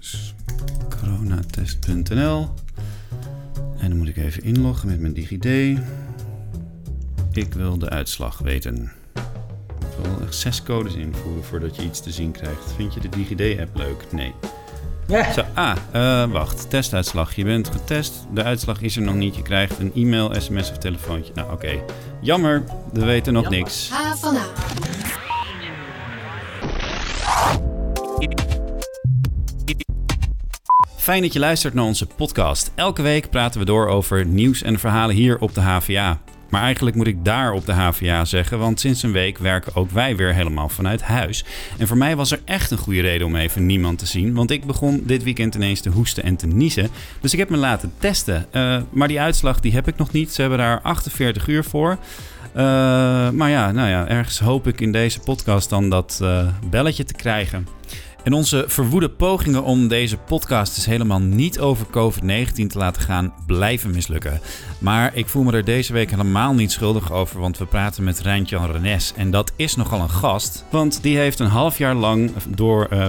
Dus coronatest.nl. En dan moet ik even inloggen met mijn DigiD. Ik wil de uitslag weten. Ik wil echt 6 codes invoeren voordat je iets te zien krijgt. Vind je de DigiD-app leuk? Nee. Ja. Zo, wacht. Testuitslag. Je bent getest. De uitslag is er nog niet. Je krijgt een e-mail, sms of telefoontje. Nou, oké. Jammer. We weten nog niks. Havana. Fijn dat je luistert naar onze podcast. Elke week praten we door over nieuws en verhalen hier op de HVA. Maar eigenlijk moet ik daar op de HVA zeggen, want sinds een week werken ook wij weer helemaal vanuit huis. En voor mij was er echt een goede reden om even niemand te zien, want ik begon dit weekend ineens te hoesten en te niezen. Dus ik heb me laten testen, maar die uitslag die heb ik nog niet. Ze hebben daar 48 uur voor. Maar ja, nou ja, ergens hoop ik in deze podcast dan dat belletje te krijgen. En onze verwoede pogingen om deze podcast dus helemaal niet over COVID-19 te laten gaan, blijven mislukken. Maar ik voel me er deze week helemaal niet schuldig over, want we praten met Reint Jan Renes. En dat is nogal een gast, want die heeft een half jaar lang,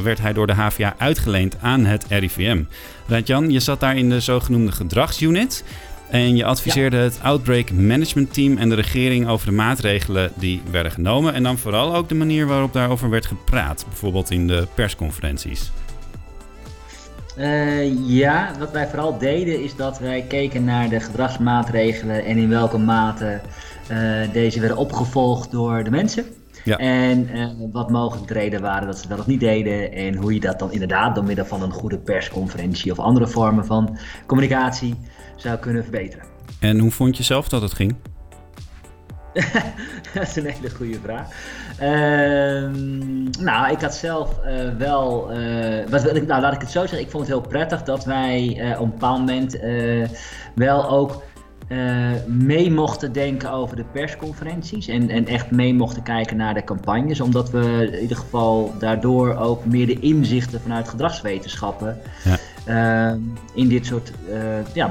werd hij door de HVA uitgeleend aan het RIVM. Reint Jan, je zat daar in de zogenoemde gedragsunit en je adviseerde het Outbreak Management Team en de regering over de maatregelen die werden genomen. En dan vooral ook de manier waarop daarover werd gepraat, bijvoorbeeld in de persconferenties. Ja, wat wij vooral deden is dat wij keken naar de gedragsmaatregelen en in welke mate deze werden opgevolgd door de mensen. Ja. En wat mogelijk de reden waren dat ze dat niet deden en hoe je dat dan inderdaad door middel van een goede persconferentie of andere vormen van communicatie zou kunnen verbeteren. En hoe vond je zelf dat het ging? Dat is een hele goede vraag. Nou, ik had zelf wel... laat ik het zo zeggen. Ik vond het heel prettig dat wij op een bepaald moment wel ook mee mochten denken over de persconferenties en echt mee mochten kijken naar de campagnes, omdat we in ieder geval daardoor ook meer de inzichten vanuit gedragswetenschappen in dit soort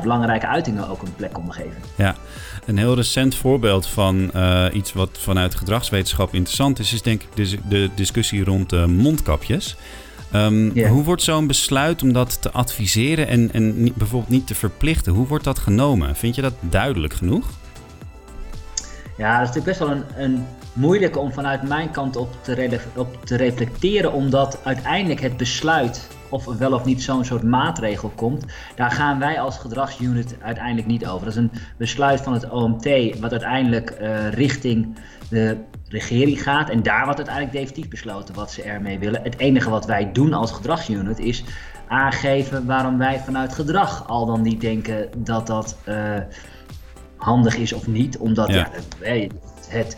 belangrijke uitingen ook een plek konden geven. Ja, een heel recent voorbeeld van iets wat vanuit gedragswetenschap interessant is denk ik de discussie rond mondkapjes. Hoe wordt zo'n besluit om dat te adviseren en niet, bijvoorbeeld niet te verplichten, hoe wordt dat genomen? Vind je dat duidelijk genoeg? Ja, dat is natuurlijk best wel een moeilijke om vanuit mijn kant op te reflecteren, omdat uiteindelijk het besluit of er wel of niet zo'n soort maatregel komt, daar gaan wij als gedragsunit uiteindelijk niet over. Dat is een besluit van het OMT wat uiteindelijk richting de regering gaat en daar wordt uiteindelijk definitief besloten wat ze ermee willen. Het enige wat wij doen als gedragsunit is aangeven waarom wij vanuit gedrag al dan niet denken dat dat handig is of niet, omdat het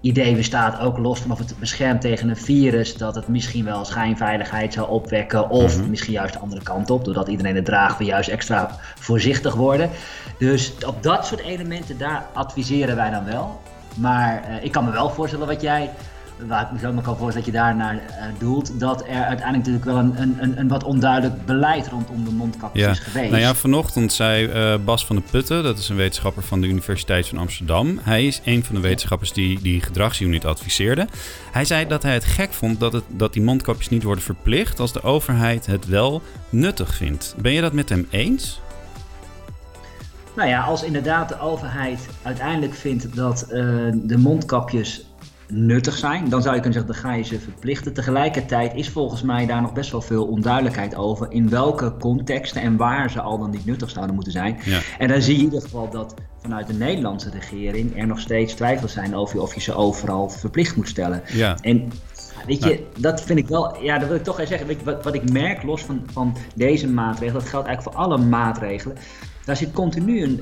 idee bestaat ook los van of het beschermt tegen een virus, dat het misschien wel schijnveiligheid zou opwekken of misschien juist de andere kant op, doordat iedereen het draagt we juist extra voorzichtig worden. Dus op dat soort elementen, daar adviseren wij dan wel. Maar ik kan me wel voorstellen waar ik me kan voorstellen dat je daarnaar doelt, dat er uiteindelijk natuurlijk wel een wat onduidelijk beleid rondom de mondkapjes is geweest. Nou ja, vanochtend zei Bas van de Putten, dat is een wetenschapper van de Universiteit van Amsterdam. Hij is een van de wetenschappers die die gedragsunit adviseerde. Hij zei dat hij het gek vond dat die mondkapjes niet worden verplicht als de overheid het wel nuttig vindt. Ben je dat met hem eens? Nou ja, als inderdaad de overheid uiteindelijk vindt dat de mondkapjes nuttig zijn, dan zou je kunnen zeggen, dan ga je ze verplichten. Tegelijkertijd is volgens mij daar nog best wel veel onduidelijkheid over in welke contexten en waar ze al dan niet nuttig zouden moeten zijn. Ja. En dan zie je in ieder geval dat vanuit de Nederlandse regering er nog steeds twijfels zijn over of je ze overal verplicht moet stellen. Ja. En weet je, dat vind ik wel, dat wil ik toch even zeggen. Weet je, wat ik merk los van deze maatregelen, dat geldt eigenlijk voor alle maatregelen, daar zit continu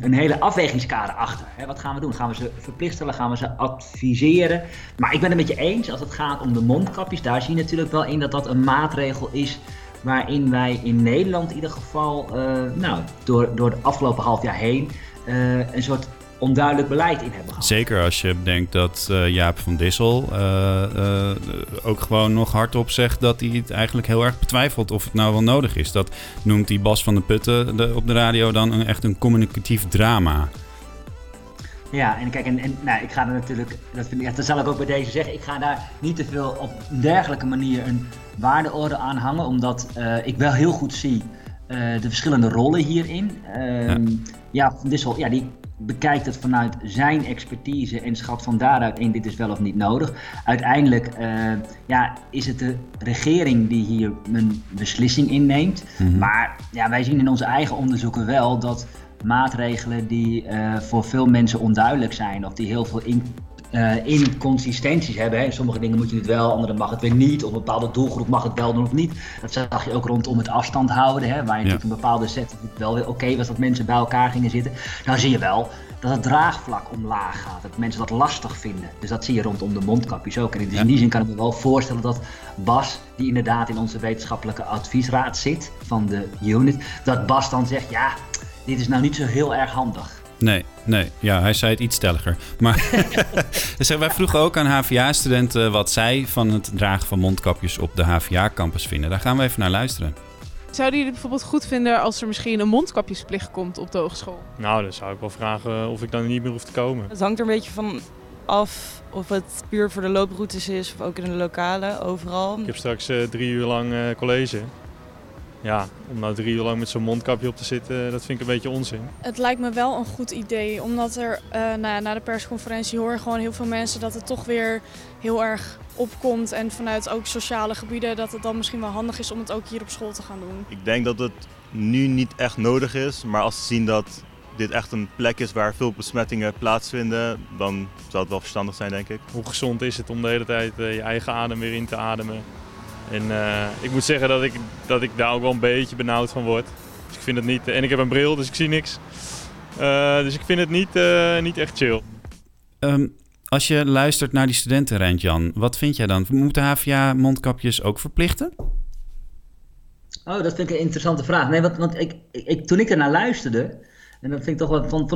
een hele afwegingskader achter. Wat gaan we doen? Gaan we ze verplichten? Gaan we ze adviseren? Maar ik ben het met je eens, als het gaat om de mondkapjes, daar zie je natuurlijk wel in dat dat een maatregel is waarin wij in Nederland in ieder geval door de afgelopen half jaar heen een soort onduidelijk beleid in hebben gehad. Zeker als je bedenkt dat Jaap van Dissel ook gewoon nog hardop zegt dat hij het eigenlijk heel erg betwijfelt of het nou wel nodig is. Dat noemt die Bas van de Putten op de radio dan echt een communicatief drama. Ja, en kijk, en ik ga er natuurlijk, dat zal ik ook bij deze zeggen, ik ga daar niet te veel op een dergelijke manier een waardeorde aan hangen, omdat ik wel heel goed zie de verschillende rollen hierin. Jaap van Dissel, ja, die bekijkt het vanuit zijn expertise en schat van daaruit in dit is wel of niet nodig. Uiteindelijk is het de regering die hier een beslissing inneemt. Mm-hmm. Maar ja, wij zien in onze eigen onderzoeken wel dat maatregelen die voor veel mensen onduidelijk zijn of die heel veel inconsistenties hebben. Hè. Sommige dingen moet je het wel, andere mag het weer niet. Of een bepaalde doelgroep mag het wel doen of niet. Dat zag je ook rondom het afstand houden. Hè, waar je natuurlijk een bepaalde set wel weer oké was dat mensen bij elkaar gingen zitten. Nou zie je wel dat het draagvlak omlaag gaat. Dat mensen dat lastig vinden. Dus dat zie je rondom de mondkapjes ook. En in die zin kan ik me wel voorstellen dat Bas, die inderdaad in onze wetenschappelijke adviesraad zit van de unit, dat Bas dan zegt, ja, dit is nou niet zo heel erg handig. Nee. Ja, hij zei het iets stelliger. Maar wij vroegen ook aan HVA-studenten wat zij van het dragen van mondkapjes op de HVA-campus vinden. Daar gaan we even naar luisteren. Zouden jullie het bijvoorbeeld goed vinden als er misschien een mondkapjesplicht komt op de hogeschool? Nou, dan zou ik wel vragen of ik dan niet meer hoef te komen. Het hangt er een beetje van af of het puur voor de looproutes is of ook in de lokalen, overal. Ik heb straks 3 uur lang college. Ja, om nou 3 uur lang met zo'n mondkapje op te zitten, dat vind ik een beetje onzin. Het lijkt me wel een goed idee, omdat er na de persconferentie horen gewoon heel veel mensen dat het toch weer heel erg opkomt. En vanuit ook sociale gebieden dat het dan misschien wel handig is om het ook hier op school te gaan doen. Ik denk dat het nu niet echt nodig is, maar als ze zien dat dit echt een plek is waar veel besmettingen plaatsvinden, dan zou het wel verstandig zijn, denk ik. Hoe gezond is het om de hele tijd je eigen adem weer in te ademen? En ik moet zeggen dat ik daar ook wel een beetje benauwd van word. Dus ik vind het niet. En ik heb een bril, dus ik zie niks. Dus ik vind het niet echt chill. Als je luistert naar die studenten, Reint Jan, wat vind jij dan? Moet de HVA mondkapjes ook verplichten? Oh, dat vind ik een interessante vraag. Nee, want ik, toen ik ernaar luisterde, en dat vind ik toch wel, vond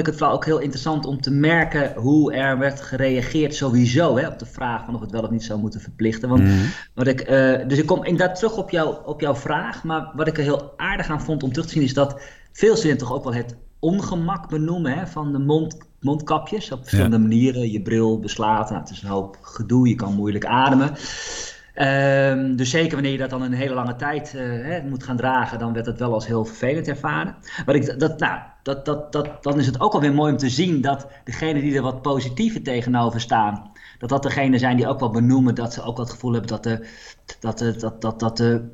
ik het vooral ook heel interessant om te merken hoe er werd gereageerd sowieso, hè, op de vraag van of het wel of niet zou moeten verplichten. Want, dus ik kom inderdaad terug op jouw vraag, maar wat ik er heel aardig aan vond om terug te zien is dat veel studenten toch ook wel het ongemak benoemen, hè, van de mondkapjes op verschillende manieren. Je bril beslaat, nou, het is een hoop gedoe, je kan moeilijk ademen. Dus zeker wanneer je dat dan een hele lange tijd moet gaan dragen, dan werd het wel als heel vervelend ervaren. Maar dan is het ook alweer mooi om te zien dat degenen die er wat positiever tegenover staan, dat degenen zijn die ook wel benoemen dat ze ook wel het gevoel hebben dat de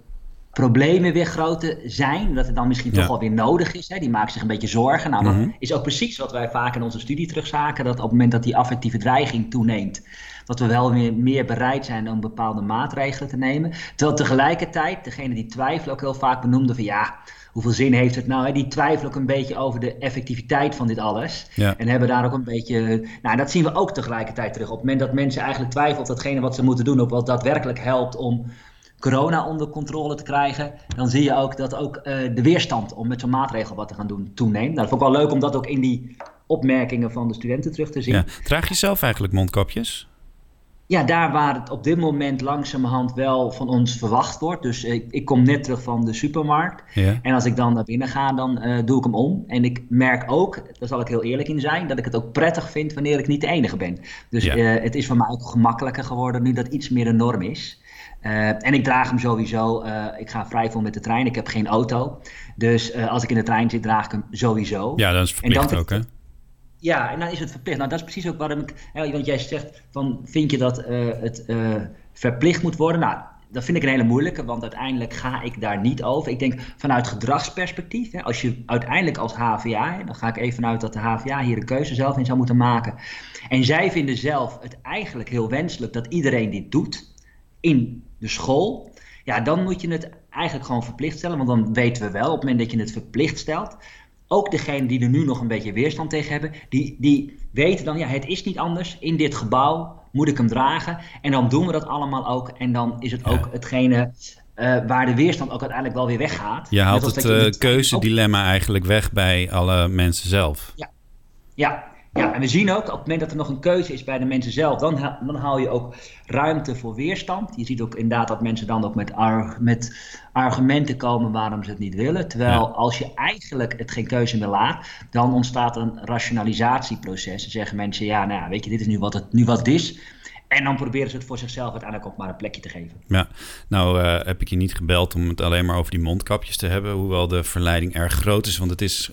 problemen weer groter zijn, dat het dan misschien toch wel weer nodig is. Hè? Die maken zich een beetje zorgen. Nou, dat is ook precies wat wij vaak in onze studie terugzaken, dat op het moment dat die affectieve dreiging toeneemt, dat we wel weer meer bereid zijn om bepaalde maatregelen te nemen. Terwijl tegelijkertijd, degene die twijfelen ook heel vaak benoemde van ja, hoeveel zin heeft het nou? Hè? Die twijfelen ook een beetje over de effectiviteit van dit alles. Ja. En hebben daar ook een beetje, nou, dat zien we ook tegelijkertijd terug. Op het moment dat mensen eigenlijk twijfelen of datgene wat ze moeten doen ook wel daadwerkelijk helpt om corona onder controle te krijgen, dan zie je ook dat ook de weerstand om met zo'n maatregel wat te gaan doen toeneemt. Nou, dat vond ik wel leuk om dat ook in die opmerkingen van de studenten terug te zien. Ja. Draag je zelf eigenlijk mondkapjes? Ja, daar waar het op dit moment langzamerhand wel van ons verwacht wordt. Dus ik kom net terug van de supermarkt. Ja. En als ik dan naar binnen ga, dan doe ik hem om. En ik merk ook, daar zal ik heel eerlijk in zijn, dat ik het ook prettig vind wanneer ik niet de enige ben. Dus het is voor mij ook gemakkelijker geworden nu dat iets meer de norm is. En ik draag hem sowieso. Ik ga vrij veel met de trein. Ik heb geen auto. Dus als ik in de trein zit, draag ik hem sowieso. Ja, dat is verplicht ook, hè? Ja, en dan is het verplicht. Nou, dat is precies ook waarom ik... Want jij zegt, van, vind je dat het verplicht moet worden? Nou, dat vind ik een hele moeilijke, want uiteindelijk ga ik daar niet over. Ik denk vanuit gedragsperspectief, hè, als je uiteindelijk als HVA... dan ga ik even vanuit dat de HVA hier een keuze zelf in zou moeten maken. En zij vinden zelf het eigenlijk heel wenselijk dat iedereen dit doet in de school. Ja, dan moet je het eigenlijk gewoon verplicht stellen, want dan weten we wel, op het moment dat je het verplicht stelt, ook degenen die er nu nog een beetje weerstand tegen hebben, die weten dan, ja, het is niet anders. In dit gebouw moet ik hem dragen. En dan doen we dat allemaal ook. En dan is het ook hetgene waar de weerstand ook uiteindelijk wel weer weggaat. Je haalt het keuzedilemma eigenlijk weg bij alle mensen zelf. Ja. Ja, en we zien ook, op het moment dat er nog een keuze is bij de mensen zelf, dan haal je ook ruimte voor weerstand. Je ziet ook inderdaad dat mensen dan ook met argumenten komen waarom ze het niet willen. Terwijl als je eigenlijk het geen keuze meer laat, dan ontstaat een rationalisatieproces. Dan zeggen mensen, ja, nou weet je, dit is nu wat het is. En dan proberen ze het voor zichzelf uiteindelijk ook maar een plekje te geven. Ja, nou heb ik je niet gebeld om het alleen maar over die mondkapjes te hebben. Hoewel de verleiding erg groot is, want het is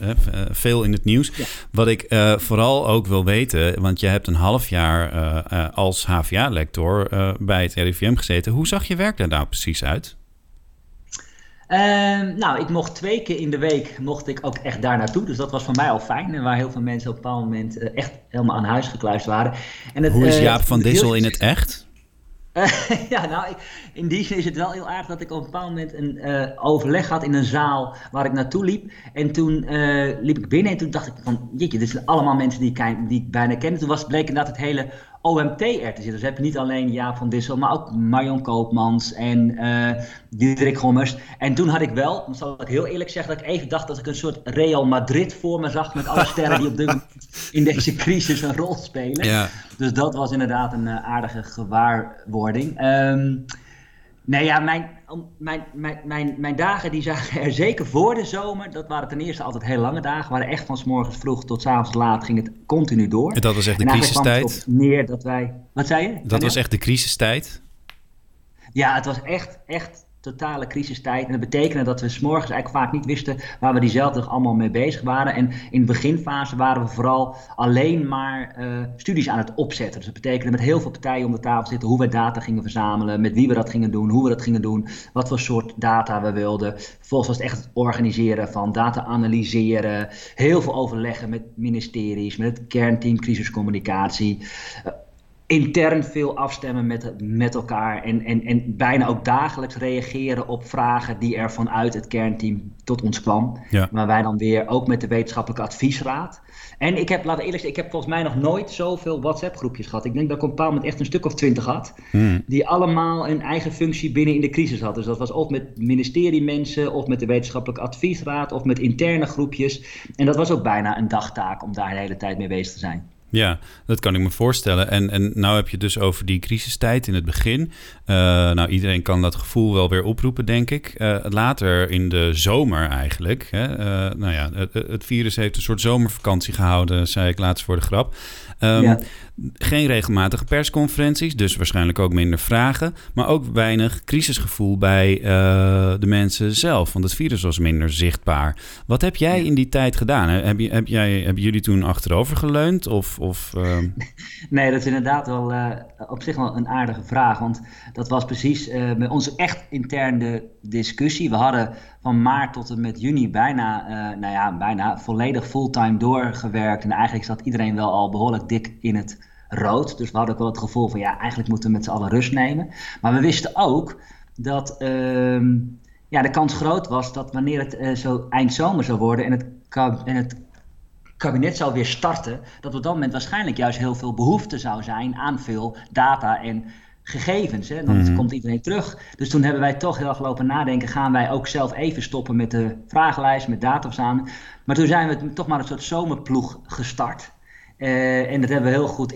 veel in het nieuws. Ja. Wat ik vooral ook wil weten, want je hebt een half jaar als HVA-lector bij het RIVM gezeten. Hoe zag je werk daar nou precies uit? Nou, ik mocht 2 keer in de week mocht ik ook echt daar naartoe. Dus dat was voor mij al fijn. En waar heel veel mensen op een bepaald moment echt helemaal aan huis gekluist waren. En hoe is Jaap van Dissel in het echt? Ja, nou, in die zin is het wel heel aardig dat ik op een bepaald moment een overleg had in een zaal waar ik naartoe liep. En toen liep ik binnen en toen dacht ik van, jeetje, dit zijn allemaal mensen die ik bijna kende. Toen bleek inderdaad het hele OMT er te zitten. Dus heb je niet alleen Jaap van Dissel, maar ook Marion Koopmans en Diederik Gommers. En toen had ik wel, dan zal ik heel eerlijk zeggen, dat ik even dacht dat ik een soort Real Madrid voor me zag met alle sterren die op dit moment in deze crisis een rol spelen. Ja. Dus dat was inderdaad een aardige gewaarwording. Nou ja, mijn dagen die zagen er zeker voor de zomer. Dat waren ten eerste altijd heel lange dagen. Waren echt van 's morgens vroeg tot 's avonds laat ging het continu door. En dat was echt de crisistijd? Wat zei je? Dat was echt de crisistijd? Ja, het was echt totale crisistijd. En dat betekende dat we 's morgens eigenlijk vaak niet wisten waar we diezelfde dag allemaal mee bezig waren. En in de beginfase waren we vooral alleen maar studies aan het opzetten. Dus dat betekende met heel veel partijen om de tafel zitten hoe we data gingen verzamelen, met wie we dat gingen doen, hoe we dat gingen doen, wat voor soort data we wilden. Vervolgens was het echt het organiseren van data analyseren, heel veel overleggen met ministeries, met het kernteam crisiscommunicatie. Intern veel afstemmen met elkaar en bijna ook dagelijks reageren op vragen die er vanuit het kernteam tot ons kwam. Ja. Maar wij dan weer ook met de Wetenschappelijke Adviesraad. En ik heb volgens mij nog nooit zoveel WhatsApp-groepjes gehad. Ik denk dat ik op een bepaald moment echt een stuk of 20 had. Die allemaal een eigen functie binnen in de crisis hadden. Dus dat was of met ministeriemensen, of met de Wetenschappelijke Adviesraad, of met interne groepjes. En dat was ook bijna een dagtaak om daar de hele tijd mee bezig te zijn. Ja, dat kan ik me voorstellen. En nou heb je het dus over die crisistijd in het begin. Nou, iedereen kan dat gevoel wel weer oproepen, denk ik. Later in de zomer eigenlijk. Hè? Nou ja, het virus heeft een soort zomervakantie gehouden, zei ik laatst voor de grap. Geen regelmatige persconferenties, dus waarschijnlijk ook minder vragen. Maar ook weinig crisisgevoel bij de mensen zelf, want het virus was minder zichtbaar. Wat heb jij in die tijd gedaan? Hebben jullie toen achterover geleund? Nee, dat is inderdaad wel op zich wel een aardige vraag. Want dat was precies met onze echt interne discussie. We hadden van maart tot en met juni bijna volledig fulltime doorgewerkt. En eigenlijk zat iedereen wel al behoorlijk dik in het rood. Dus we hadden ook wel het gevoel van ja, eigenlijk moeten we met z'n allen rust nemen. Maar we wisten ook dat de kans groot was dat wanneer het zo eind zomer zou worden en het kabinet zou weer starten, dat op dat moment waarschijnlijk juist heel veel behoefte zou zijn aan veel data en gegevens. Hè? Dan komt iedereen terug. Dus toen hebben wij toch heel erg lopen nadenken, gaan wij ook zelf even stoppen met de vragenlijst, met data verzameling. Maar toen zijn we toch maar een soort zomerploeg gestart. En dat hebben we heel goed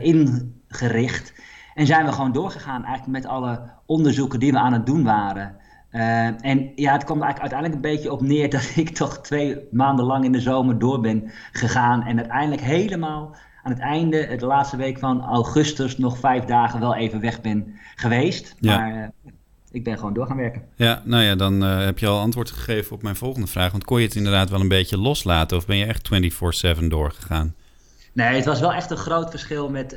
ingericht. En zijn we gewoon doorgegaan eigenlijk met alle onderzoeken die we aan het doen waren. En ja, het kwam er eigenlijk uiteindelijk een beetje op neer dat ik toch 2 maanden lang in de zomer door ben gegaan. En uiteindelijk helemaal aan het einde, de laatste week van augustus, nog 5 dagen wel even weg ben geweest. Ja. Maar ik ben gewoon door gaan werken. Ja, nou ja, dan heb je al antwoord gegeven op mijn volgende vraag. Want kon je het inderdaad wel een beetje loslaten of ben je echt 24/7 doorgegaan? Nee, het was wel echt een groot verschil met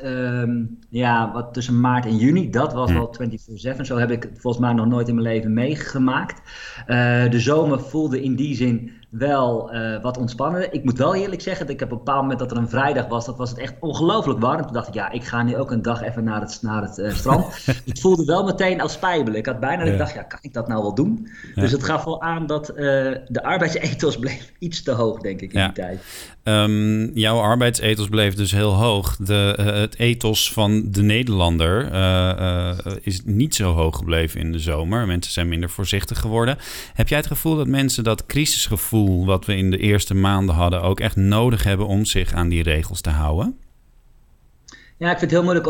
wat tussen maart en juni. Dat was wel 24/7. Zo heb ik het volgens mij nog nooit in mijn leven meegemaakt. De zomer voelde in die zin wel wat ontspannender. Ik moet wel eerlijk zeggen, dat ik op een bepaald moment dat er een vrijdag was, dat was het echt ongelooflijk warm. Toen dacht ik, ja, ik ga nu ook een dag even naar het strand. Het voelde wel meteen als spijbelen. Ik had bijna gedacht, kan ik dat nou wel doen? Ja. Dus het gaf wel aan dat de arbeidsethos bleef iets te hoog, denk ik, in die tijd. Jouw arbeidsethos bleef dus heel hoog. Het ethos van de Nederlander is niet zo hoog gebleven in de zomer. Mensen zijn minder voorzichtig geworden. Heb jij het gevoel dat mensen dat crisisgevoel gevoel wat we in de eerste maanden hadden ook echt nodig hebben om zich aan die regels te houden? Ja, ik vind het heel moeilijk.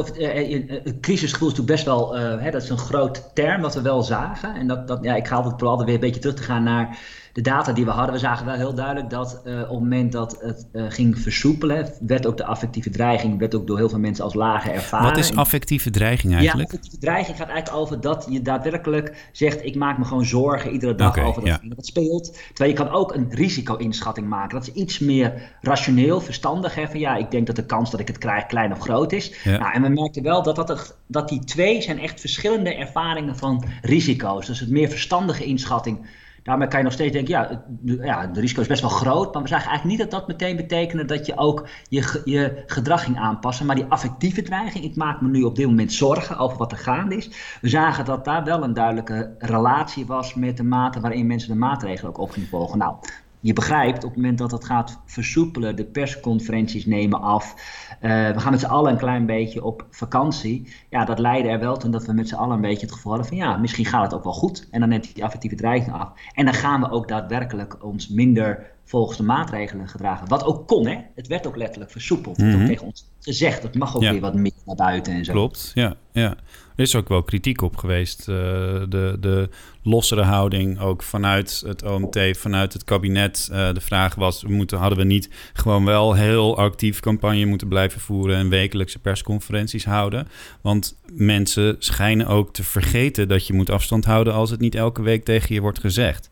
Een crisisgevoel is natuurlijk best wel, dat is een groot term wat we wel zagen. En ik ga altijd weer een beetje terug te gaan naar de data die we hadden. We zagen wel heel duidelijk dat op het moment dat het ging versoepelen, werd ook de affectieve dreiging, werd ook door heel veel mensen als lage ervaren. Wat is affectieve dreiging eigenlijk? Ja, affectieve dreiging gaat eigenlijk over dat je daadwerkelijk zegt, ik maak me gewoon zorgen iedere dag over dat wat speelt. Terwijl je kan ook een risico-inschatting maken. Dat is iets meer rationeel, verstandig. Hè? Van, ik denk dat de kans dat ik het krijg klein of groot is. Ja. En we merkten wel dat die twee zijn echt verschillende ervaringen van risico's. Dus het meer verstandige inschatting. Daarmee kan je nog steeds denken, de risico is best wel groot. Maar we zagen eigenlijk niet dat meteen betekende dat je ook je gedrag ging aanpassen. Maar die affectieve dreiging, ik maak me nu op dit moment zorgen over wat er gaande is. We zagen dat daar wel een duidelijke relatie was met de mate waarin mensen de maatregelen ook op gingen volgen. Nou, je begrijpt, op het moment dat het gaat versoepelen, de persconferenties nemen af. We gaan met z'n allen een klein beetje op vakantie. Ja, dat leidde er wel toe dat we met z'n allen een beetje het gevoel hadden van misschien gaat het ook wel goed. En dan neemt die affectieve dreiging af. En dan gaan we ook daadwerkelijk ons minder volgens de maatregelen gedragen. Wat ook kon, hè. Het werd ook letterlijk versoepeld. Mm-hmm. Het werd ook tegen ons gezegd. Het mag ook weer wat meer naar buiten en zo. Klopt, ja. Er is ook wel kritiek op geweest. De lossere houding ook vanuit het OMT, vanuit het kabinet. De vraag was, hadden we niet gewoon wel heel actief campagne moeten blijven voeren en wekelijkse persconferenties houden? Want mensen schijnen ook te vergeten dat je moet afstand houden als het niet elke week tegen je wordt gezegd.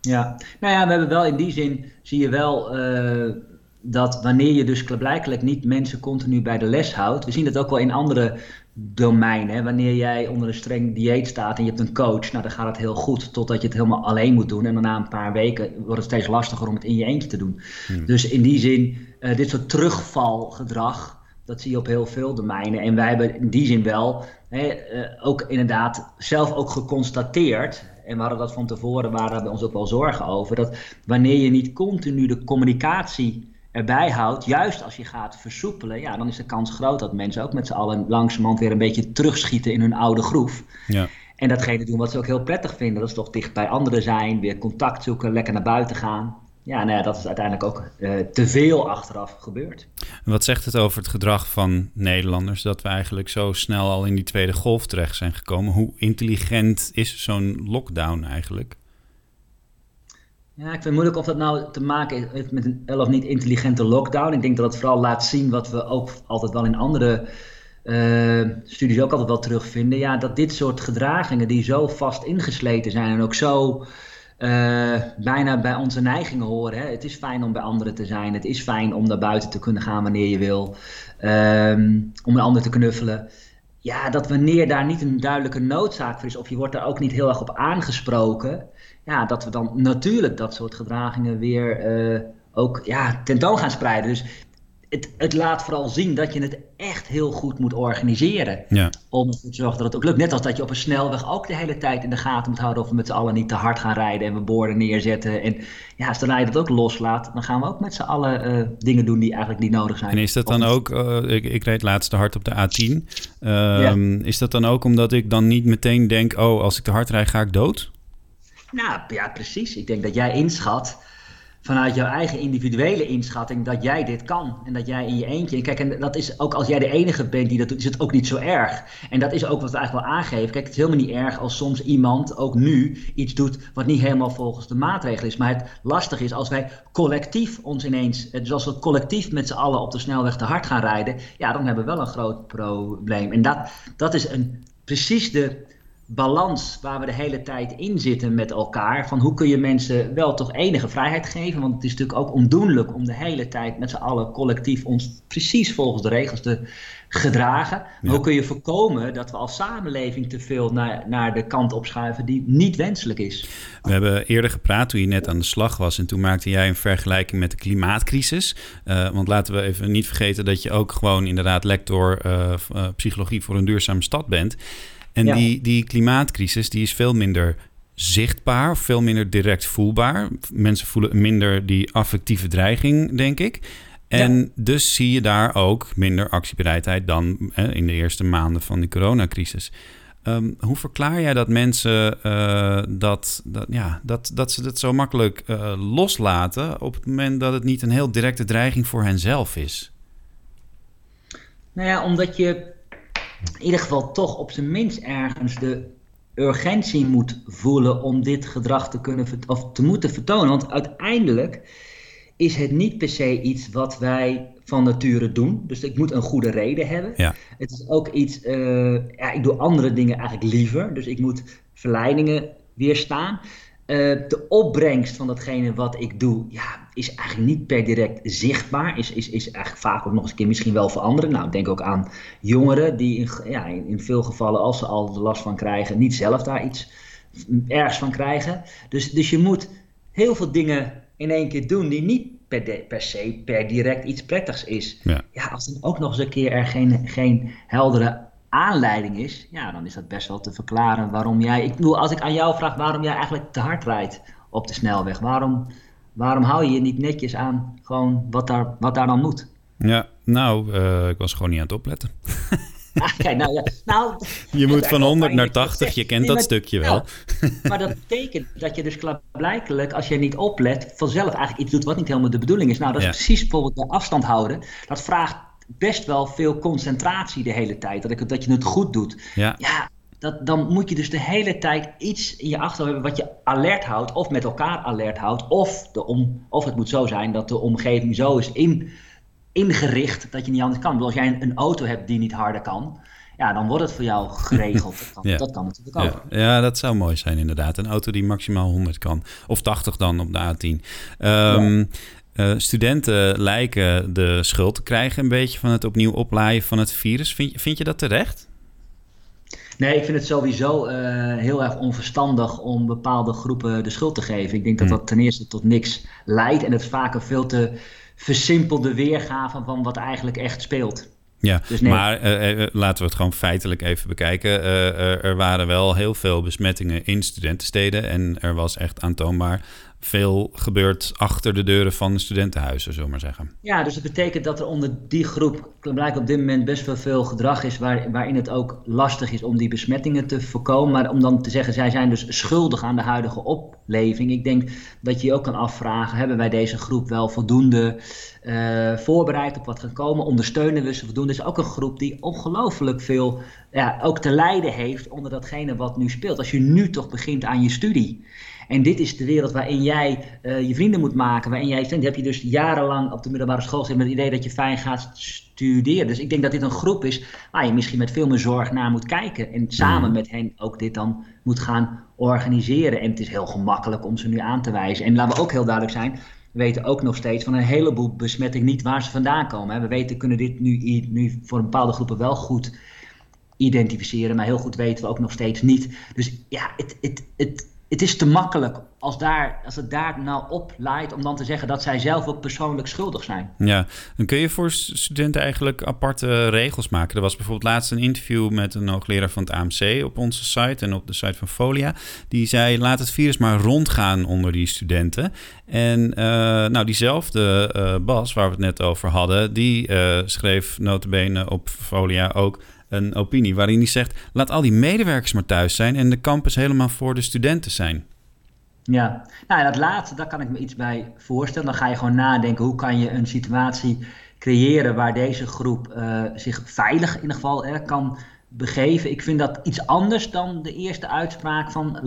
Ja, we hebben wel in die zin, zie je wel dat wanneer je dus blijkbaar niet mensen continu bij de les houdt. We zien dat ook wel in andere domeinen. Wanneer jij onder een streng dieet staat en je hebt een coach, dan gaat het heel goed totdat je het helemaal alleen moet doen. En dan na een paar weken wordt het steeds lastiger om het in je eentje te doen. Dus in die zin, dit soort terugvalgedrag, dat zie je op heel veel domeinen. En wij hebben in die zin wel ook inderdaad zelf ook geconstateerd. En we hadden dat van tevoren, waren we ons ook wel zorgen over. Dat wanneer je niet continu de communicatie erbij houdt, juist als je gaat versoepelen, dan is de kans groot dat mensen ook met z'n allen langzamerhand weer een beetje terugschieten in hun oude groef. Ja. En datgene doen wat ze ook heel prettig vinden. Dat is toch dicht bij anderen zijn, weer contact zoeken, lekker naar buiten gaan. Ja, dat is uiteindelijk ook te veel achteraf gebeurd. En wat zegt het over het gedrag van Nederlanders dat we eigenlijk zo snel al in die tweede golf terecht zijn gekomen? Hoe intelligent is zo'n lockdown eigenlijk? Ja, ik vind het moeilijk of dat nou te maken heeft met een wel of niet intelligente lockdown. Ik denk dat het vooral laat zien wat we ook altijd wel in andere studies ook altijd wel terugvinden. Ja, dat dit soort gedragingen die zo vast ingesleten zijn en ook zo bijna bij onze neigingen horen. Hè? Het is fijn om bij anderen te zijn. Het is fijn om naar buiten te kunnen gaan wanneer je wil. Om een ander te knuffelen. Ja, dat wanneer daar niet een duidelijke noodzaak voor is, of je wordt daar ook niet heel erg op aangesproken, ja, dat we dan natuurlijk dat soort gedragingen weer ook tentoon gaan spreiden. Dus het laat vooral zien dat je het echt heel goed moet organiseren. Ja. Om ervoor te zorgen dat het ook lukt. Net als dat je op een snelweg ook de hele tijd in de gaten moet houden of we met z'n allen niet te hard gaan rijden en we borden neerzetten. En zodra je dat ook loslaat, dan gaan we ook met z'n allen dingen doen die eigenlijk niet nodig zijn. En is dat dan ook, ik reed laatst te hard op de A10. Is dat dan ook omdat ik dan niet meteen denk, als ik te hard rijd ga ik dood? Nou ja, precies. Ik denk dat jij inschat vanuit jouw eigen individuele inschatting dat jij dit kan en dat jij in je eentje. Kijk, en dat is ook als jij de enige bent die dat doet, is het ook niet zo erg. En dat is ook wat we eigenlijk wel aangeven. Kijk, het is helemaal niet erg als soms iemand ook nu iets doet wat niet helemaal volgens de maatregelen is. Maar het lastige is als wij collectief ons ineens, dus als we collectief met z'n allen op de snelweg te hard gaan rijden, dan hebben we wel een groot probleem. En dat is precies de balans waar we de hele tijd in zitten met elkaar, van hoe kun je mensen wel toch enige vrijheid geven, want het is natuurlijk ook ondoenlijk om de hele tijd met z'n allen collectief ons precies volgens de regels te gedragen. Ja. Hoe kun je voorkomen dat we als samenleving te veel naar de kant opschuiven die niet wenselijk is? We hebben eerder gepraat toen je net aan de slag was en toen maakte jij een vergelijking met de klimaatcrisis. Want laten we even niet vergeten dat je ook gewoon inderdaad lector Psychologie voor een Duurzame Stad bent. En die klimaatcrisis die is veel minder zichtbaar, veel minder direct voelbaar. Mensen voelen minder die affectieve dreiging, denk ik. En dus zie je daar ook minder actiebereidheid dan in de eerste maanden van de coronacrisis. Hoe verklaar jij dat mensen dat ze dat zo makkelijk loslaten op het moment dat het niet een heel directe dreiging voor henzelf is? Nou ja, omdat je in ieder geval toch op zijn minst ergens de urgentie moet voelen om dit gedrag te kunnen of te moeten vertonen. Want uiteindelijk is het niet per se iets wat wij van nature doen. Dus ik moet een goede reden hebben. Ja. Het is ook iets, ik doe andere dingen eigenlijk liever. Dus ik moet verleidingen weerstaan. De opbrengst van datgene wat ik doe, ja, is eigenlijk niet per direct zichtbaar. Is eigenlijk vaak ook nog eens een keer misschien wel voor anderen. Nou, ik denk ook aan jongeren die in veel gevallen, als ze al last van krijgen, niet zelf daar iets ergs van krijgen. Dus je moet heel veel dingen in één keer doen die niet per se direct iets prettigs is. Ja, als dan ook nog eens een keer er geen heldere aanleiding is, ja, dan is dat best wel te verklaren waarom jij... Ik bedoel, als ik aan jou vraag waarom jij eigenlijk te hard rijdt op de snelweg, waarom hou je je niet netjes aan gewoon wat daar dan moet? Ja, nou, ik was gewoon niet aan het opletten. Kijk, je moet van 100 naar 80, je kent dat stukje wel. Maar dat betekent dat je dus blijkbaar, als je niet oplet, vanzelf eigenlijk iets doet wat niet helemaal de bedoeling is. Nou, dat is precies bijvoorbeeld de afstand houden. Dat vraagt best wel veel concentratie de hele tijd, dat je het goed doet. Dan moet je dus de hele tijd iets in je achterhoofd hebben wat je alert houdt, of met elkaar alert houdt, of het moet zo zijn dat de omgeving zo is ingericht dat je niet anders kan. Ik bedoel, als jij een auto hebt die niet harder kan, ja, dan wordt het voor jou geregeld. Dat kan natuurlijk ook. Ja, dat zou mooi zijn inderdaad. Een auto die maximaal 100 kan. Of 80 dan op de A10. Studenten lijken de schuld te krijgen een beetje van het opnieuw oplaaien van het virus. Vind je dat terecht? Nee, ik vind het sowieso heel erg onverstandig om bepaalde groepen de schuld te geven. Ik denk dat dat ten eerste tot niks leidt en het vaak een veel te versimpelde weergave van wat eigenlijk echt speelt. Ja, dus nee. Maar laten we het gewoon feitelijk even bekijken. Er waren wel heel veel besmettingen in studentensteden en er was echt aantoonbaar veel gebeurt achter de deuren van de studentenhuizen, zullen we maar zeggen. Ja, dus dat betekent dat er onder die groep blijkbaar op dit moment best wel veel gedrag is waarin het ook lastig is om die besmettingen te voorkomen. Maar om dan te zeggen, zij zijn dus schuldig aan de huidige opleving. Ik denk dat je je ook kan afvragen, hebben wij deze groep wel voldoende voorbereid op wat gaat komen? Ondersteunen we ze voldoende? Het is ook een groep die ongelooflijk veel ook te lijden heeft onder datgene wat nu speelt. Als je nu toch begint aan je studie. En dit is de wereld waarin jij je vrienden moet maken. Waarin jij student, heb je dus jarenlang op de middelbare school gezeten met het idee dat je fijn gaat studeren. Dus ik denk dat dit een groep is waar je misschien met veel meer zorg naar moet kijken. En samen met hen ook dit dan moet gaan organiseren. En het is heel gemakkelijk om ze nu aan te wijzen. En laten we ook heel duidelijk zijn, we weten ook nog steeds van een heleboel besmettingen niet waar ze vandaan komen. Hè. We weten, kunnen dit nu voor een bepaalde groepen wel goed identificeren. Maar heel goed weten we ook nog steeds niet. Dus ja, het is te makkelijk als het daar nou op leidt om dan te zeggen dat zij zelf ook persoonlijk schuldig zijn. Ja, dan kun je voor studenten eigenlijk aparte regels maken. Er was bijvoorbeeld laatst een interview met een hoogleraar van het AMC op onze site en op de site van Folia. Die zei, laat het virus maar rondgaan onder die studenten. En diezelfde Bas, waar we het net over hadden, die schreef nota bene op Folia ook een opinie waarin hij zegt, laat al die medewerkers maar thuis zijn en de campus helemaal voor de studenten zijn. Ja, nou dat laatste, daar kan ik me iets bij voorstellen. Dan ga je gewoon nadenken, hoe kan je een situatie creëren waar deze groep zich veilig in ieder geval kan begeven. Ik vind dat iets anders dan de eerste uitspraak van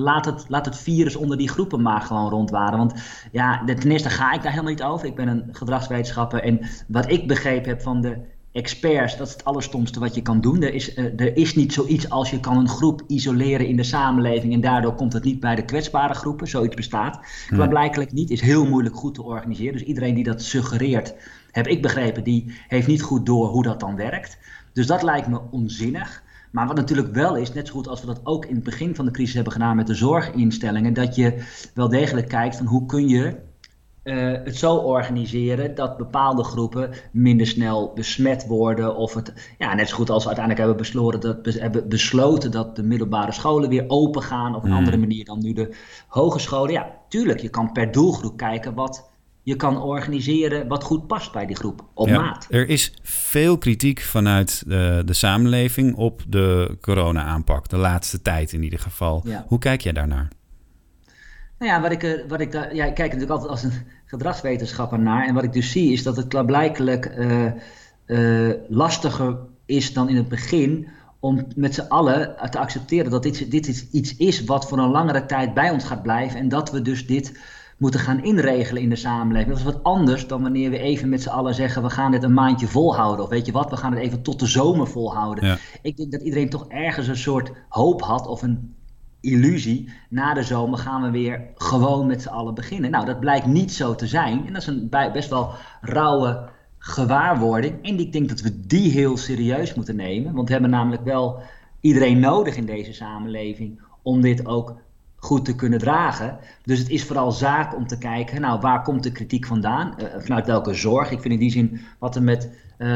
laat het virus onder die groepen maar gewoon rondwaren. Want ja, ten eerste ga ik daar helemaal niet over. Ik ben een gedragswetenschapper en wat ik begrepen heb van de experts, dat is het allerstomste wat je kan doen. Er is niet zoiets als je kan een groep isoleren in de samenleving en daardoor komt het niet bij de kwetsbare groepen. Zoiets bestaat. Maar blijkbaar niet. Is heel moeilijk goed te organiseren. Dus iedereen die dat suggereert, heb ik begrepen, die heeft niet goed door hoe dat dan werkt. Dus dat lijkt me onzinnig. Maar wat natuurlijk wel is, net zo goed als we dat ook in het begin van de crisis hebben gedaan met de zorginstellingen, dat je wel degelijk kijkt van hoe kun je het zo organiseren dat bepaalde groepen minder snel besmet worden. Of het, net zo goed als we uiteindelijk hebben besloten dat de middelbare scholen weer open gaan op een andere manier dan nu de hogescholen. Ja, tuurlijk, je kan per doelgroep kijken wat je kan organiseren wat goed past bij die groep, op maat. Er is veel kritiek vanuit de samenleving op de corona-aanpak, de laatste tijd in ieder geval. Ja. Hoe kijk jij daarnaar? Nou ja, ik kijk natuurlijk altijd als een gedragswetenschapper naar. En wat ik dus zie is dat het klaarblijkelijk lastiger is dan in het begin om met z'n allen te accepteren dat dit iets is wat voor een langere tijd bij ons gaat blijven. En dat we dus dit moeten gaan inregelen in de samenleving. Dat is wat anders dan wanneer we even met z'n allen zeggen, we gaan dit een maandje volhouden. Of weet je wat, we gaan het even tot de zomer volhouden. Ja. Ik denk dat iedereen toch ergens een soort hoop had of een illusie. Na de zomer gaan we weer gewoon met z'n allen beginnen. Nou, dat blijkt niet zo te zijn. En dat is een best wel rauwe gewaarwording. En ik denk dat we die heel serieus moeten nemen. Want we hebben namelijk wel iedereen nodig in deze samenleving om dit ook goed te kunnen dragen. Dus het is vooral zaak om te kijken, nou, waar komt de kritiek vandaan? Vanuit welke zorg? Ik vind in die zin wat er met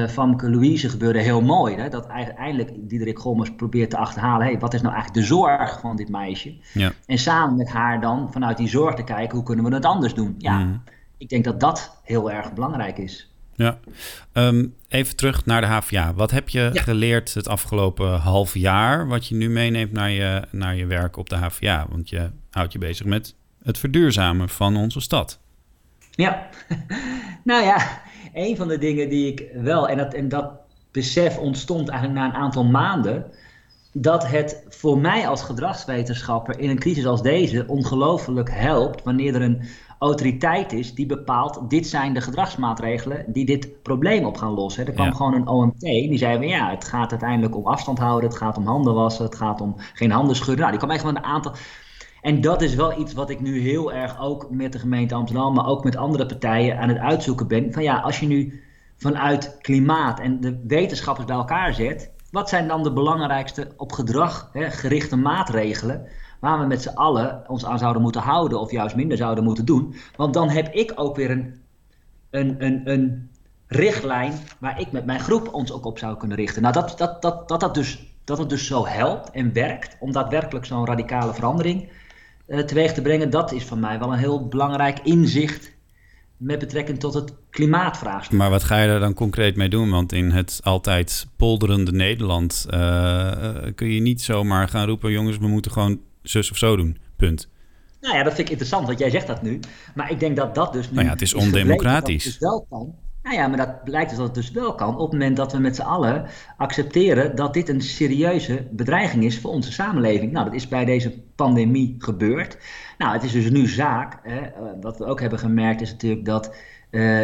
Famke Louise gebeurde heel mooi. Hè? Dat eindelijk Diederik Gommers probeert te achterhalen, hey, wat is nou eigenlijk de zorg van dit meisje? Ja. En samen met haar dan vanuit die zorg te kijken, hoe kunnen we het anders doen? Ja, ik denk dat dat heel erg belangrijk is. Ja, even terug naar de HVA. Wat heb je geleerd het afgelopen half jaar, wat je nu meeneemt naar je werk op de HVA? Want je houdt je bezig met het verduurzamen van onze stad. Ja, nou ja, een van de dingen die ik wel, en dat besef ontstond eigenlijk na een aantal maanden, dat het voor mij als gedragswetenschapper in een crisis als deze ongelooflijk helpt wanneer er een autoriteit is die bepaalt, dit zijn de gedragsmaatregelen die dit probleem op gaan lossen. Er kwam gewoon een OMT die zei van ja, het gaat uiteindelijk om afstand houden, het gaat om handen wassen, het gaat om geen handen schudden. Nou, die kwam eigenlijk van een aantal. En dat is wel iets wat ik nu heel erg ook met de gemeente Amsterdam, maar ook met andere partijen aan het uitzoeken ben. Van ja, als je nu vanuit klimaat en de wetenschappers bij elkaar zet, wat zijn dan de belangrijkste op gedrag gerichte maatregelen waar we met z'n allen ons aan zouden moeten houden of juist minder zouden moeten doen? Want dan heb ik ook weer een richtlijn waar ik met mijn groep ons ook op zou kunnen richten. Nou, dat het dus zo helpt en werkt om daadwerkelijk zo'n radicale verandering teweeg te brengen, dat is voor mij wel een heel belangrijk inzicht met betrekking tot het klimaatvraagstuk. Maar wat ga je daar dan concreet mee doen? Want in het altijd polderende Nederland kun je niet zomaar gaan roepen, jongens, we moeten gewoon zus of zo doen, punt. Nou ja, dat vind ik interessant, want jij zegt dat nu. Maar ik denk dat dat dus nu... Nou ja, het is ondemocratisch. Dus wel kan. Nou ja, maar dat blijkt dus dat het dus wel kan op het moment dat we met z'n allen accepteren dat dit een serieuze bedreiging is voor onze samenleving. Nou, dat is bij deze pandemie gebeurd. Nou, het is dus nu zaak. Wat we ook hebben gemerkt is natuurlijk dat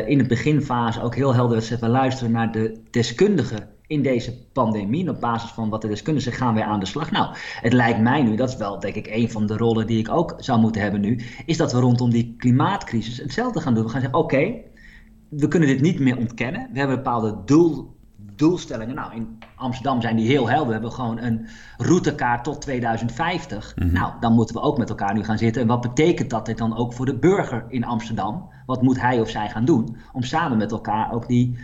in de beginfase ook heel helder werd we luisteren naar de deskundigen in deze pandemie. En op basis van wat de deskundigen zeggen, gaan we weer aan de slag. Nou, het lijkt mij nu, dat is wel denk ik een van de rollen die ik ook zou moeten hebben nu, is dat we rondom die klimaatcrisis hetzelfde gaan doen. We gaan zeggen, oké, we kunnen dit niet meer ontkennen. We hebben bepaalde doelstellingen. Nou, in Amsterdam zijn die heel helder. We hebben gewoon een routekaart tot 2050. Mm-hmm. Nou, dan moeten we ook met elkaar nu gaan zitten. En wat betekent dat dit dan ook voor de burger in Amsterdam? Wat moet hij of zij gaan doen om samen met elkaar ook die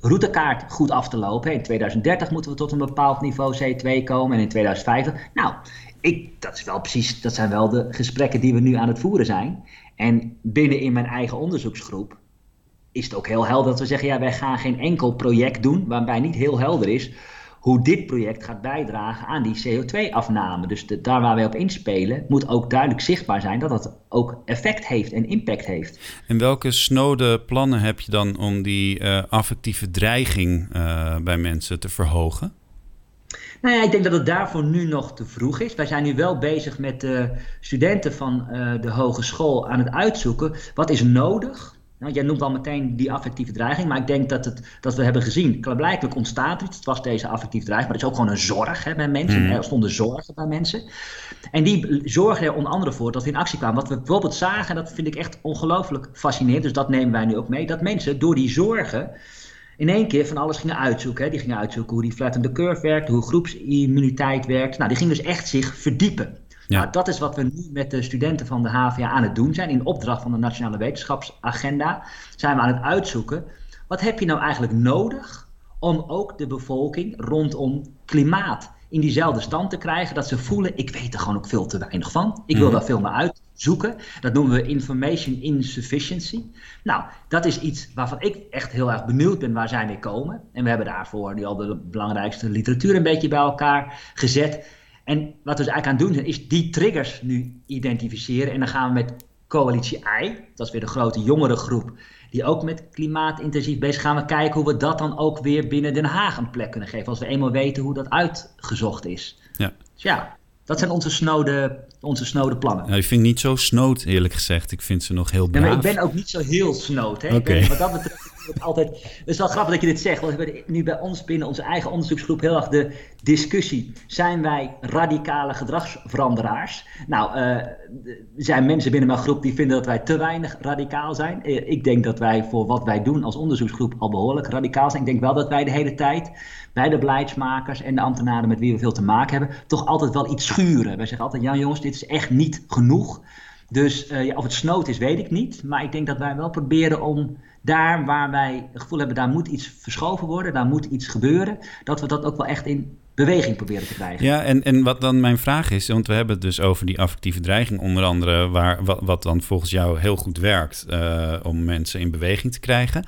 routekaart goed af te lopen? In 2030 moeten we tot een bepaald niveau C2 komen en in 2050. Nou, dat zijn wel de gesprekken die we nu aan het voeren zijn. En binnen in mijn eigen onderzoeksgroep is het ook heel helder dat we zeggen, ja, wij gaan geen enkel project doen waarbij niet heel helder is hoe dit project gaat bijdragen aan die CO2-afname. Dus daar waar wij op inspelen, moet ook duidelijk zichtbaar zijn dat dat ook effect heeft en impact heeft. En welke snode plannen heb je dan om die affectieve dreiging bij mensen te verhogen? Nou ja, ik denk dat het daarvoor nu nog te vroeg is. Wij zijn nu wel bezig met de studenten van de hogeschool aan het uitzoeken. Wat is nodig? Nou, jij noemt al meteen die affectieve dreiging, maar ik denk dat we hebben gezien, klaarblijkelijk ontstaat iets. Het was deze affectieve dreiging, maar het is ook gewoon een zorg bij mensen. Er stonden zorgen bij mensen. En die zorgen er onder andere voor dat we in actie kwamen. Wat we bijvoorbeeld zagen, en dat vind ik echt ongelooflijk fascinerend, dus dat nemen wij nu ook mee, dat mensen door die zorgen in één keer van alles gingen uitzoeken. Die gingen uitzoeken hoe die flattende curve werkt, hoe groepsimmuniteit werkt. Nou, die gingen dus echt zich verdiepen. Ja. Nou, dat is wat we nu met de studenten van de HVA aan het doen zijn. In opdracht van de Nationale Wetenschapsagenda zijn we aan het uitzoeken. Wat heb je nou eigenlijk nodig om ook de bevolking rondom klimaat in diezelfde stand te krijgen, dat ze voelen, ik weet er gewoon ook veel te weinig van. Ik wil daar veel meer uitzoeken. Dat noemen we information insufficiency. Nou, dat is iets waarvan ik echt heel erg benieuwd ben waar zij mee komen. En we hebben daarvoor nu al de belangrijkste literatuur een beetje bij elkaar gezet. En wat we dus eigenlijk aan het doen zijn, is die triggers nu identificeren. En dan gaan we met coalitie I, dat is weer de grote jongerengroep, die ook met klimaatintensief bezig gaan, we kijken hoe we dat dan ook weer binnen Den Haag een plek kunnen geven, als we eenmaal weten hoe dat uitgezocht is. Ja. Dus ja, dat zijn onze snode plannen. Ja, ik vind niet zo snood, eerlijk gezegd. Ik vind ze nog heel braaf. Ja, maar ik ben ook niet zo heel snood. Hè? Okay. Wat dat betreft is het altijd... Het is wel grappig dat je dit zegt, want we hebben nu bij ons binnen onze eigen onderzoeksgroep heel erg de discussie. Zijn wij radicale gedragsveranderaars? Nou, er zijn mensen binnen mijn groep die vinden dat wij te weinig radicaal zijn. Ik denk dat wij voor wat wij doen als onderzoeksgroep al behoorlijk radicaal zijn. Ik denk wel dat wij de hele tijd bij de beleidsmakers en de ambtenaren met wie we veel te maken hebben, toch altijd wel iets schuren. Wij zeggen altijd, ja jongens, dit is echt niet genoeg. Dus of het snood is, weet ik niet. Maar ik denk dat wij wel proberen om daar waar wij het gevoel hebben, daar moet iets verschoven worden, daar moet iets gebeuren, dat we dat ook wel echt in beweging proberen te krijgen. Ja, en wat dan mijn vraag is, want we hebben het dus over die affectieve dreiging onder andere, wat dan volgens jou heel goed werkt om mensen in beweging te krijgen.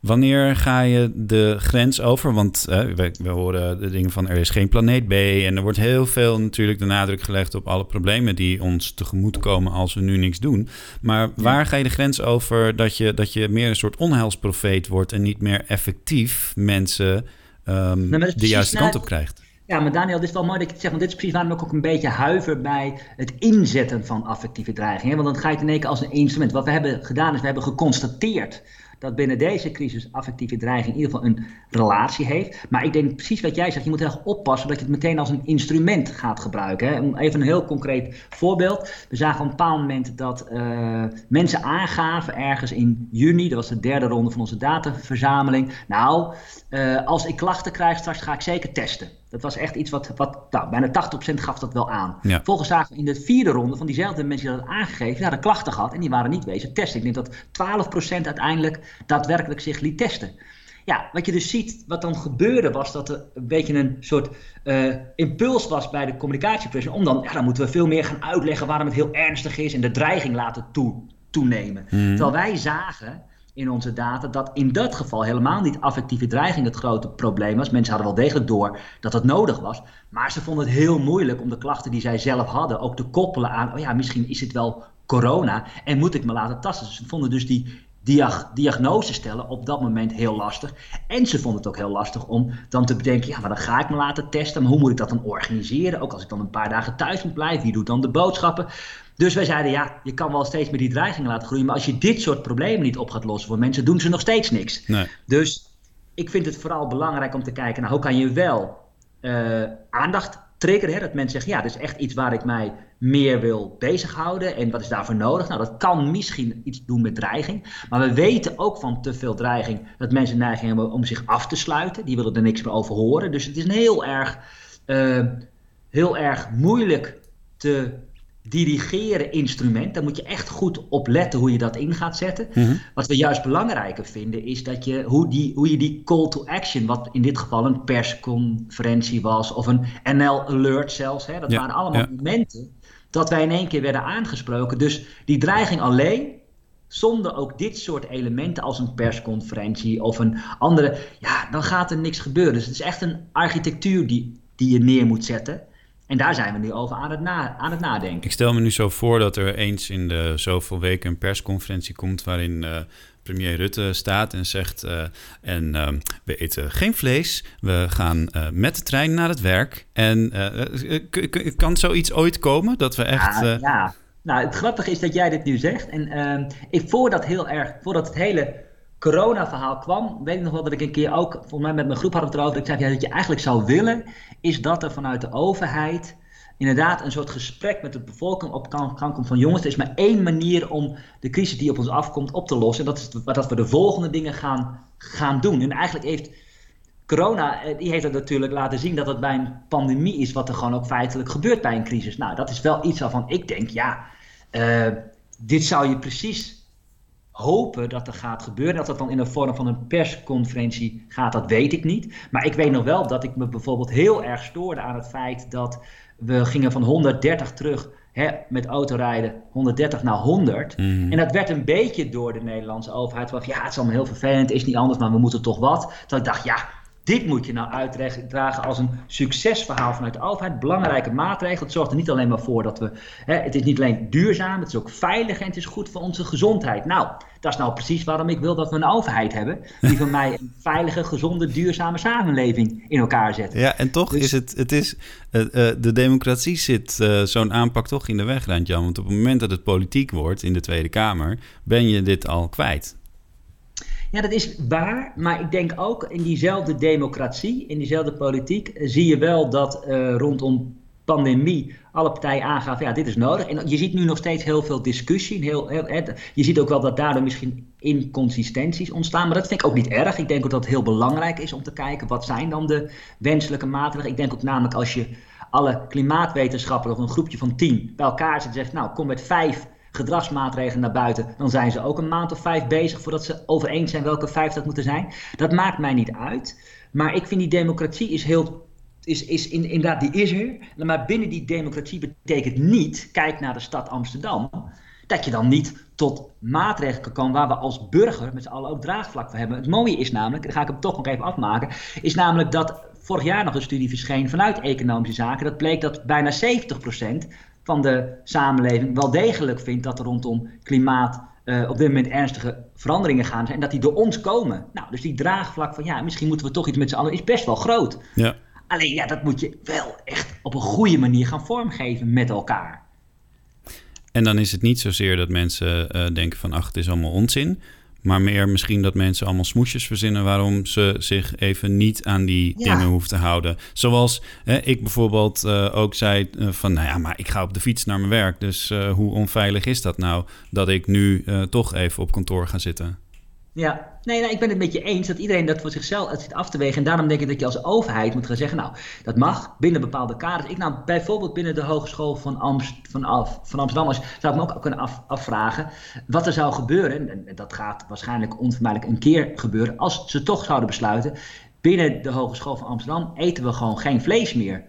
Wanneer ga je de grens over? Want we horen de dingen van er is geen planeet B en er wordt heel veel natuurlijk de nadruk gelegd op alle problemen die ons tegemoetkomen als we nu niks doen. Maar waar ga je de grens over dat je meer een soort onheilsprofeet wordt en niet meer effectief mensen de juiste kant op krijgt. Ja, maar Daniel, dit is wel mooi dat je het zegt, want dit is precies waarom ik ook een beetje huiver bij het inzetten van affectieve dreigingen. Want dan ga je het in één keer als een instrument. Wat we hebben gedaan is, we hebben geconstateerd dat binnen deze crisis affectieve dreiging in ieder geval een relatie heeft. Maar ik denk precies wat jij zegt, je moet heel erg oppassen dat je het meteen als een instrument gaat gebruiken. Hè. Even een heel concreet voorbeeld. We zagen op een bepaald moment dat mensen aangaven ergens in juni, dat was de derde ronde van onze dataverzameling. Nou, als ik klachten krijg straks ga ik zeker testen. Dat was echt iets wat bijna 80% gaf dat wel aan. Ja. Vervolgens zagen we in de vierde ronde van diezelfde mensen die dat hadden aangegeven, die hadden klachten gehad en die waren niet wezen testen. Ik denk dat 12% uiteindelijk daadwerkelijk zich liet testen. Ja, wat je dus ziet, wat dan gebeurde was dat er een beetje een soort impuls was bij de communicatiepersonen om dan moeten we veel meer gaan uitleggen waarom het heel ernstig is en de dreiging laten toenemen. Terwijl wij zagen in onze data dat in dat geval helemaal niet affectieve dreiging het grote probleem was. Mensen hadden wel degelijk door dat het nodig was, maar ze vonden het heel moeilijk om de klachten die zij zelf hadden ook te koppelen aan, misschien is het wel corona en moet ik me laten tasten. Ze vonden dus die diagnose stellen op dat moment heel lastig. En ze vonden het ook heel lastig om dan te bedenken, maar dan ga ik me laten testen, maar hoe moet ik dat dan organiseren? Ook als ik dan een paar dagen thuis moet blijven, wie doet dan de boodschappen? Dus wij zeiden, je kan wel steeds meer die dreiging laten groeien, maar als je dit soort problemen niet op gaat lossen voor mensen, doen ze nog steeds niks. Nee. Dus ik vind het vooral belangrijk om te kijken, hoe kan je wel aandacht triggeren, dat mensen zeggen, dit is echt iets waar ik mij meer wil bezighouden en wat is daarvoor nodig? Nou, dat kan misschien iets doen met dreiging, maar we weten ook van te veel dreiging dat mensen neiging hebben om zich af te sluiten. Die willen er niks meer over horen. Dus het is een heel erg moeilijk te dirigeren instrument. Daar moet je echt goed op letten hoe je dat in gaat zetten. Mm-hmm. Wat we juist belangrijker vinden is dat je hoe je die call to action, wat in dit geval een persconferentie was of een NL alert zelfs. Hè, dat waren allemaal momenten dat wij in één keer werden aangesproken. Dus die dreiging alleen, zonder ook dit soort elementen als een persconferentie of een andere, dan gaat er niks gebeuren. Dus het is echt een architectuur die je neer moet zetten. En daar zijn we nu over aan het nadenken. Ik stel me nu zo voor dat er eens in de zoveel weken een persconferentie komt waarin premier Rutte staat en zegt, we eten geen vlees, we gaan met de trein naar het werk. En kan zoiets ooit komen dat we echt... Ja, nou het grappige is dat jij dit nu zegt. En voordat het hele corona-verhaal kwam, weet ik nog wel dat ik een keer ook, volgens mij met mijn groep hadden we het erover, ik zei, dat je eigenlijk zou willen, is dat er vanuit de overheid inderdaad een soort gesprek met de bevolking op gang komt van jongens, er is maar één manier om de crisis die op ons afkomt op te lossen, en dat is dat we de volgende dingen gaan doen. En eigenlijk heeft corona, die heeft dat natuurlijk laten zien dat het bij een pandemie is wat er gewoon ook feitelijk gebeurt bij een crisis. Nou, dat is wel iets waarvan ik denk, dit zou je precies hopen dat er gaat gebeuren. Dat dat dan in de vorm van een persconferentie gaat, dat weet ik niet. Maar ik weet nog wel dat ik me bijvoorbeeld heel erg stoorde aan het feit dat we gingen van 130 terug, hè, met autorijden, 130 naar 100. Mm. En dat werd een beetje door de Nederlandse overheid van, ja, het is allemaal heel vervelend, het is niet anders, maar we moeten toch wat. Dat ik dacht, ja, dit moet je nou uitdragen als een succesverhaal vanuit de overheid. Belangrijke maatregel. Het zorgt er niet alleen maar voor dat we... Hè, het is niet alleen duurzaam, het is ook veilig en het is goed voor onze gezondheid. Nou, dat is nou precies waarom ik wil dat we een overheid hebben die van mij een veilige, gezonde, duurzame samenleving in elkaar zet. Ja, en toch dus, is de democratie zit zo'n aanpak toch in de weg, Reint Jan. Want op het moment dat het politiek wordt in de Tweede Kamer, ben je dit al kwijt. Ja, dat is waar, maar ik denk ook in diezelfde democratie, in diezelfde politiek, zie je wel dat rondom pandemie alle partijen aangaven, ja, dit is nodig. En je ziet nu nog steeds heel veel discussie. Je ziet ook wel dat daardoor misschien inconsistenties ontstaan, maar dat vind ik ook niet erg. Ik denk ook dat het heel belangrijk is om te kijken, wat zijn dan de wenselijke maatregelen? Ik denk ook namelijk als je alle klimaatwetenschappers of een groepje van 10 bij elkaar zit en zegt, nou, kom met 5 gedragsmaatregelen naar buiten, dan zijn ze ook een maand of 5 bezig voordat ze overeen zijn welke 5 dat moeten zijn. Dat maakt mij niet uit. Maar ik vind die democratie is inderdaad, die is er. Maar binnen die democratie betekent niet, kijk naar de stad Amsterdam, dat je dan niet tot maatregelen kan komen waar we als burger met z'n allen ook draagvlak voor hebben. Het mooie is namelijk, daar ga ik hem toch nog even afmaken, is namelijk dat vorig jaar nog een studie verscheen vanuit economische zaken. Dat bleek dat bijna 70% van de samenleving wel degelijk vindt dat er rondom klimaat op dit moment ernstige veranderingen gaan zijn en dat die door ons komen. Nou, dus die draagvlak van, ja, misschien moeten we toch iets met z'n allen, is best wel groot. Ja. Alleen, ja, dat moet je wel echt op een goede manier gaan vormgeven met elkaar. En dan is het niet zozeer dat mensen denken van, ach, het is allemaal onzin, maar meer misschien dat mensen allemaal smoesjes verzinnen waarom ze zich even niet aan die dingen hoeven te houden. Zoals ik bijvoorbeeld ook zei van, nou ja, maar ik ga op de fiets naar mijn werk. Dus hoe onveilig is dat nou dat ik nu toch even op kantoor ga zitten? Ja, nee, ik ben het met je eens dat iedereen dat voor zichzelf zit af te wegen. En daarom denk ik dat je als overheid moet gaan zeggen, nou, dat mag binnen bepaalde kaders. Ik nou bijvoorbeeld binnen de Hogeschool van Amsterdam zou ik me ook kunnen afvragen wat er zou gebeuren. En dat gaat waarschijnlijk onvermijdelijk een keer gebeuren. Als ze toch zouden besluiten, binnen de Hogeschool van Amsterdam eten we gewoon geen vlees meer.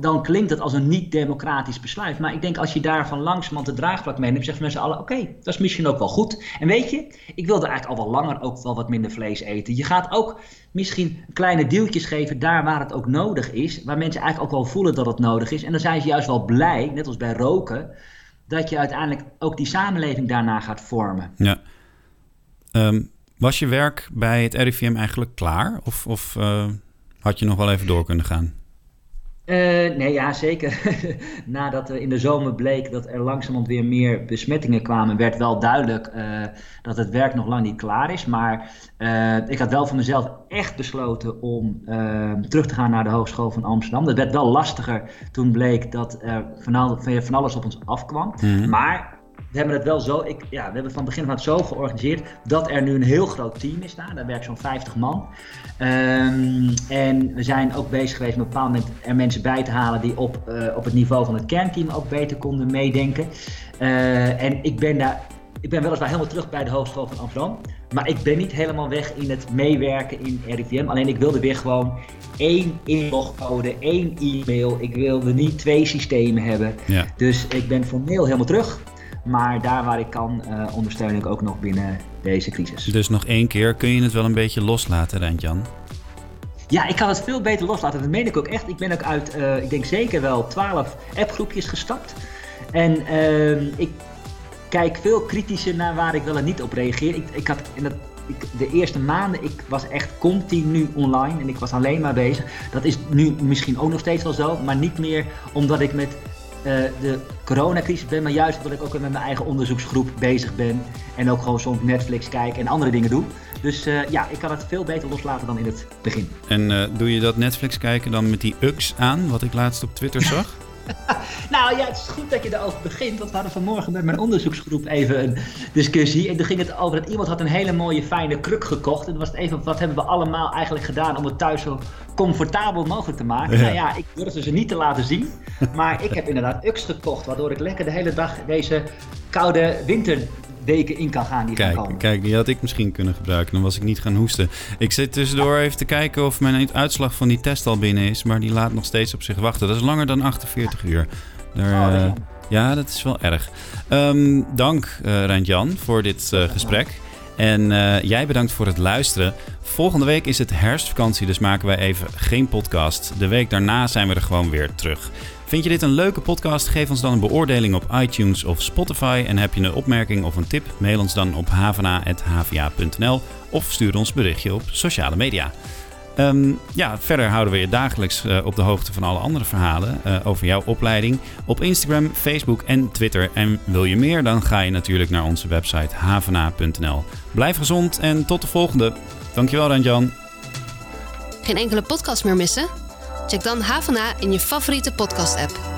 Dan klinkt dat als een niet-democratisch besluit. Maar ik denk als je daarvan langzamerhand de draagvlak meeneemt, zeggen mensen allen, oké, dat is misschien ook wel goed. En weet je, ik wilde eigenlijk al wel langer ook wel wat minder vlees eten. Je gaat ook misschien kleine duwtjes geven daar waar het ook nodig is. Waar mensen eigenlijk ook wel voelen dat het nodig is. En dan zijn ze juist wel blij, net als bij roken, dat je uiteindelijk ook die samenleving daarna gaat vormen. Ja. Was je werk bij het RIVM eigenlijk klaar? Of had je nog wel even door kunnen gaan? Nee, ja, zeker. Nadat in de zomer bleek dat er langzamerhand weer meer besmettingen kwamen, werd wel duidelijk dat het werk nog lang niet klaar is. Maar ik had wel voor mezelf echt besloten om terug te gaan naar de Hogeschool van Amsterdam. Dat werd wel lastiger toen bleek dat er van alles op ons afkwam. Mm-hmm. Maar we hebben het wel zo, we hebben van begin af aan zo georganiseerd dat er nu een heel groot team is daar. Daar werkt zo'n 50 man. En we zijn ook bezig geweest op een bepaald moment er mensen bij te halen die op het niveau van het kernteam ook beter konden meedenken. En ik ben weliswaar helemaal terug bij de Hogeschool van Amsterdam, maar ik ben niet helemaal weg in het meewerken in RIVM. Alleen ik wilde weer gewoon 1 inlogcode, 1 e-mail. Ik wilde niet 2 systemen hebben. Ja. Dus ik ben formeel helemaal terug. Maar daar waar ik kan, ondersteun ik ook nog binnen deze crisis. Dus nog 1 keer, kun je het wel een beetje loslaten, Reint Jan? Ja, ik kan het veel beter loslaten. Dat meen ik ook echt. Ik ben ook uit, ik denk zeker wel 12 appgroepjes gestapt. En ik kijk veel kritischer naar waar ik wel en niet op reageer. De eerste maanden, ik was echt continu online en ik was alleen maar bezig. Dat is nu misschien ook nog steeds wel zo, maar niet meer omdat ik met de coronacrisis ben, maar juist omdat ik ook weer met mijn eigen onderzoeksgroep bezig ben en ook gewoon soms Netflix kijk en andere dingen doe. Dus ik kan het veel beter loslaten dan in het begin. En doe je dat Netflix kijken dan met die UX aan, wat ik laatst op Twitter zag? Nou ja, het is goed dat je erover begint, want we hadden vanmorgen met mijn onderzoeksgroep even een discussie. En toen ging het over dat iemand had een hele mooie fijne kruk gekocht. En dan was het even, wat hebben we allemaal eigenlijk gedaan om het thuis zo comfortabel mogelijk te maken? Ja. Nou ja, ik durfde ze niet te laten zien, maar ik heb inderdaad UX gekocht, waardoor ik lekker de hele dag deze koude winter deken in kan gaan die gaan komen. Kijk, die had ik misschien kunnen gebruiken. Dan was ik niet gaan hoesten. Ik zit tussendoor even te kijken of mijn uitslag van die test al binnen is. Maar die laat nog steeds op zich wachten. Dat is langer dan 48 uur. Ja, dat is wel erg. Dank Reint Jan voor dit gesprek. En jij bedankt voor het luisteren. Volgende week is het herfstvakantie, dus maken wij even geen podcast. De week daarna zijn we er gewoon weer terug. Vind je dit een leuke podcast? Geef ons dan een beoordeling op iTunes of Spotify. En heb je een opmerking of een tip? Mail ons dan op havana.hva.nl of stuur ons berichtje op sociale media. Verder houden we je dagelijks op de hoogte van alle andere verhalen over jouw opleiding op Instagram, Facebook en Twitter. En wil je meer, dan ga je natuurlijk naar onze website havana.nl. Blijf gezond en tot de volgende. Dankjewel, Reint Jan. Geen enkele podcast meer missen? Check dan Havana in je favoriete podcast-app.